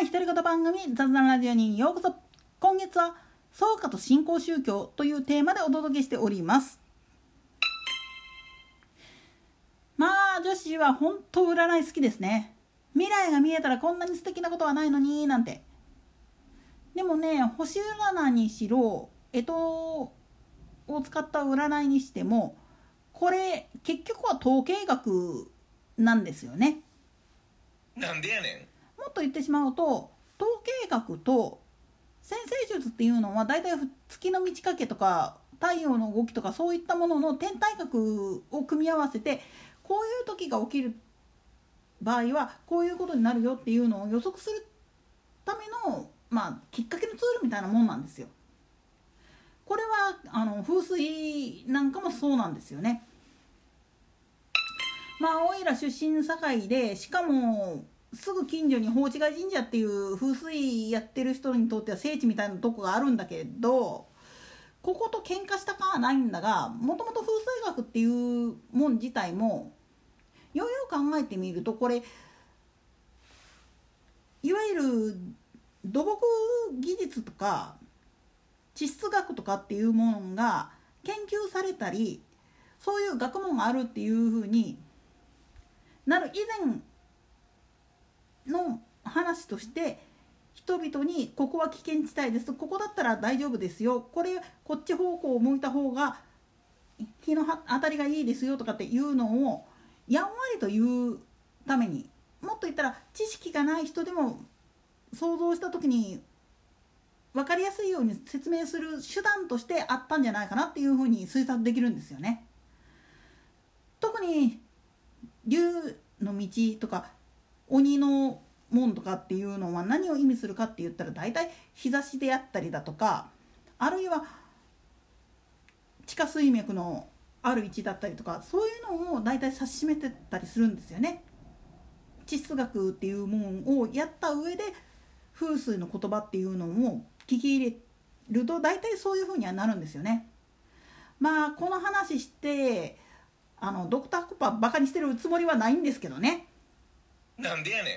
ない独り言番組雑談ラジオにようこそ。今月は創価と新興宗教というテーマでお届けしております。まあ女子は本当占い好きですね。未来が見えたらこんなに素敵なことはないのになんて。でもね、星占いにしろ干支を使った占いにしても、これ結局は統計学なんですよね。なんでやねん。もっと言ってしまうと、統計学と占星術っていうのはだいたい月の満ち欠けとか太陽の動きとかそういったものの天体学を組み合わせて、こういう時が起きる場合はこういうことになるよっていうのを予測するための、きっかけのツールみたいなもんなんですよ。これは風水なんかもそうなんですよね。おいら出身堺で、しかもすぐ近所に法智貝神社っていう風水やってる人にとっては聖地みたいなとこがあるんだけど、ここと喧嘩したかはないんだが、もともと風水学っていうもん自体もようよう考えてみると、これいわゆる土木技術とか地質学とかっていうものが研究されたり、そういう学問があるっていう風になる以前の話として、人々にここは危険地帯です、ここだったら大丈夫ですよ、こっち方向を向いた方が日の当たりがいいですよとかっていうのをやんわりと言うために、もっと言ったら知識がない人でも想像した時に分かりやすいように説明する手段としてあったんじゃないかなっていうふうに推察できるんですよね。特に竜の道とか鬼の門とかっていうのは何を意味するかって言ったら、大体日差しであったりだとか、あるいは地下水脈のある位置だったりとか、そういうのを大体指し示してたりするんですよね。地質学っていうものをやった上で風水の言葉っていうのを聞き入れると、大体そういうふうにはなるんですよね。この話してドクターコッパーバカにしてるつもりはないんですけどね。なんでやねん。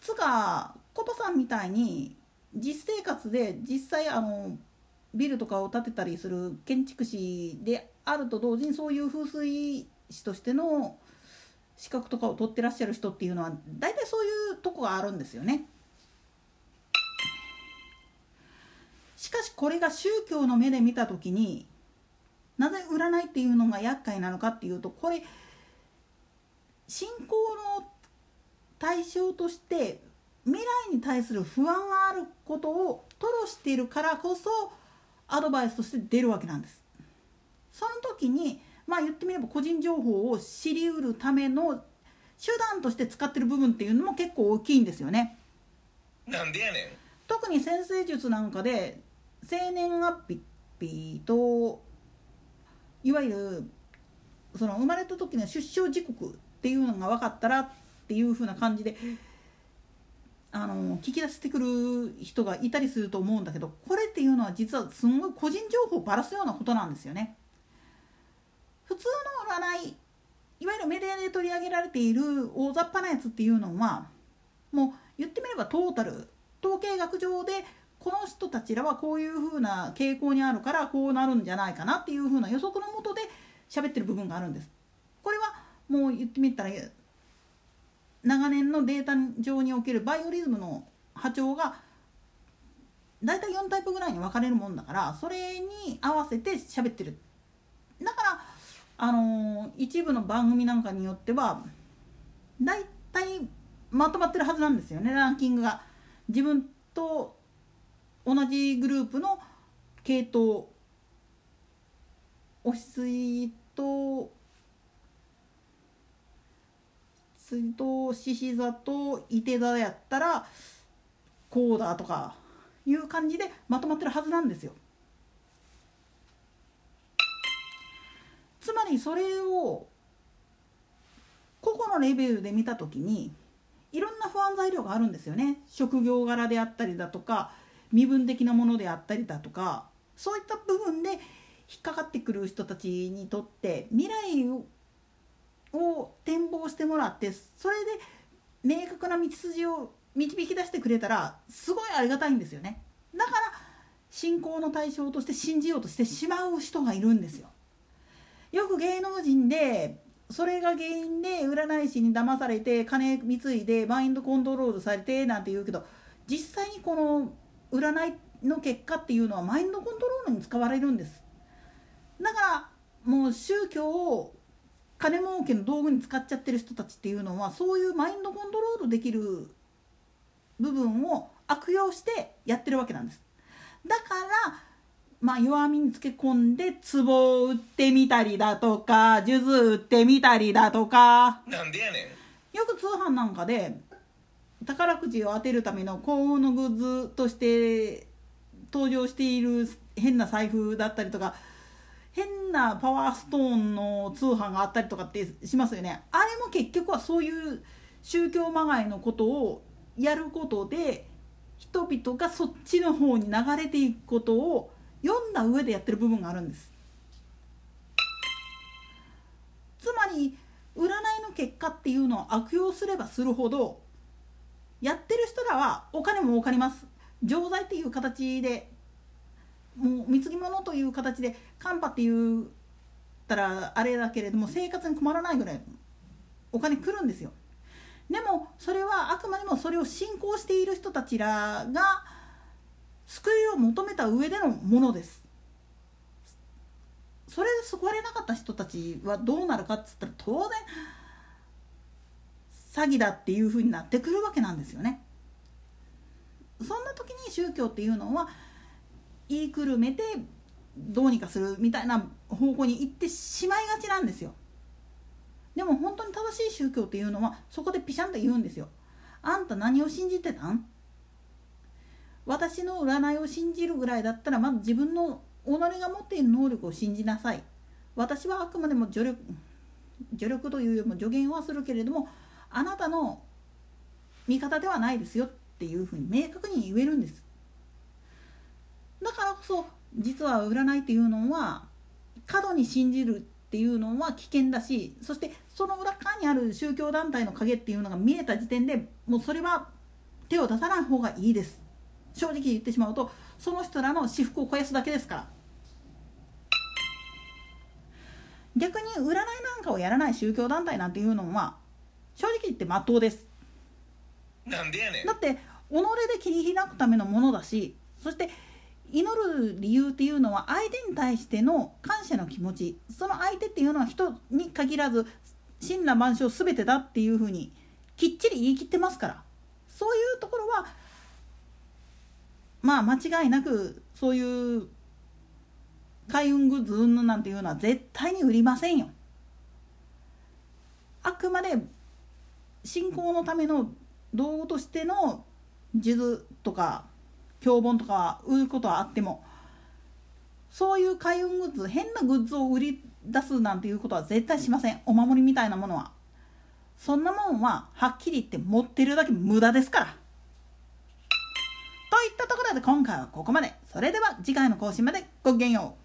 つかコパさんみたいに実生活で実際ビルとかを建てたりする建築士であると同時に、そういう風水士としての資格とかを取ってらっしゃる人っていうのは、大体そういうとこがあるんですよね。しかしこれが宗教の目で見たときに、なぜ占いっていうのが厄介なのかっていうと、これ信仰の対象として未来に対する不安があることを吐露しているからこそ、アドバイスとして出るわけなんです。その時に言ってみれば個人情報を知り得るための手段として使ってる部分っていうのも結構大きいんですよね。なんでやねん。特に占星術なんかで、生年月日といわゆるその生まれた時の出生時刻っていうのが分かったらっていう風な感じで聞き出してくる人がいたりすると思うんだけど、これっていうのは実はすごい個人情報をばらすようなことなんですよね。普通の占い、いわゆるメディアで取り上げられている大雑把なやつっていうのは、もう言ってみればトータル統計学上で、この人たちらはこういう風な傾向にあるからこうなるんじゃないかなっていう風な予測のもとで喋ってる部分があるんです。これはもう言ってみたら、長年のデータ上におけるバイオリズムの波長がだいたい4タイプぐらいに分かれるもんだから、それに合わせて喋ってる。だから一部の番組なんかによってはだいたいまとまってるはずなんですよね。ランキングが自分と同じグループの系統、お水と水と獅子座といて座やったらこうだとかいう感じでまとまってるはずなんですよ。つまりそれを個々のレベルで見たときに、いろんな不安材料があるんですよね。職業柄であったりだとか、身分的なものであったりだとか、そういった部分で引っかかってくる人たちにとって、未来を展望してもらって、それで明確な道筋を導き出してくれたらすごいありがたいんですよね。だから信仰の対象として信じようとしてしまう人がいるんですよ。よく芸能人でそれが原因で占い師に騙されて金貢いでマインドコントロールされてなんて言うけど、実際にこの占いの結果っていうのはマインドコントロールに使われるんです。だからもう宗教を金儲けの道具に使っちゃってる人たちっていうのは、そういうマインドコントロールできる部分を悪用してやってるわけなんです。だから弱みにつけ込んで壺を売ってみたりだとか数珠売ってみたりだとか、なんでやねん。よく通販なんかで宝くじを当てるための幸運のグッズとして登場している変な財布だったりとか、変なパワーストーンの通販があったりとかってしますよね。あれも結局はそういう宗教まがいのことをやることで人々がそっちの方に流れていくことを読んだ上でやってる部分があるんです。つまり占いの結果っていうのを悪用すればするほど、やってる人らはお金も儲かります。錠剤っていう形で、もう貢ぎ物という形で、カンパって言ったらあれだけれども生活に困らないぐらいお金来るんですよ。でもそれはあくまでもそれを信仰している人たちらが救いを求めた上でのものです。それで救われなかった人たちはどうなるかっつったら、当然詐欺だっていう風になってくるわけなんですよね。そんな時に宗教っていうのは言いくるめてどうにかするみたいな方向に行ってしまいがちなんですよ。でも本当に正しい宗教っていうのはそこでピシャンと言うんですよ。あんた何を信じてたん？私の占いを信じるぐらいだったら、まず自分の己が持っている能力を信じなさい。私はあくまでも助力というよりも助言はするけれども、あなたの味方ではないですよっていうふうに明確に言えるんです。だからこそ実は占いっていうのは、過度に信じるっていうのは危険だし、そしてその裏側にある宗教団体の影っていうのが見えた時点でもうそれは手を出さない方がいいです。正直言ってしまうと、その人らの私腹を肥やすだけですから。逆に占いなんかをやらない宗教団体なんていうのは正直言って真っ当です。なんでやねん。だって己で切り開くためのものだし、そして祈る理由っていうのは相手に対しての感謝の気持ち、その相手っていうのは人に限らず神羅万象全てだっていうふうにきっちり言い切ってますから、そういうところは間違いなくそういう開運グッズ云々なんていうのは絶対に売りませんよ。あくまで信仰のための道具としての数珠とか経本とか売ることはあっても、そういう開運グッズ、変なグッズを売り出すなんていうことは絶対しません。お守りみたいなものは、そんなもんははっきり言って持ってるだけ無駄ですから。といったところで今回はここまで。それでは次回の更新までごきげんよう。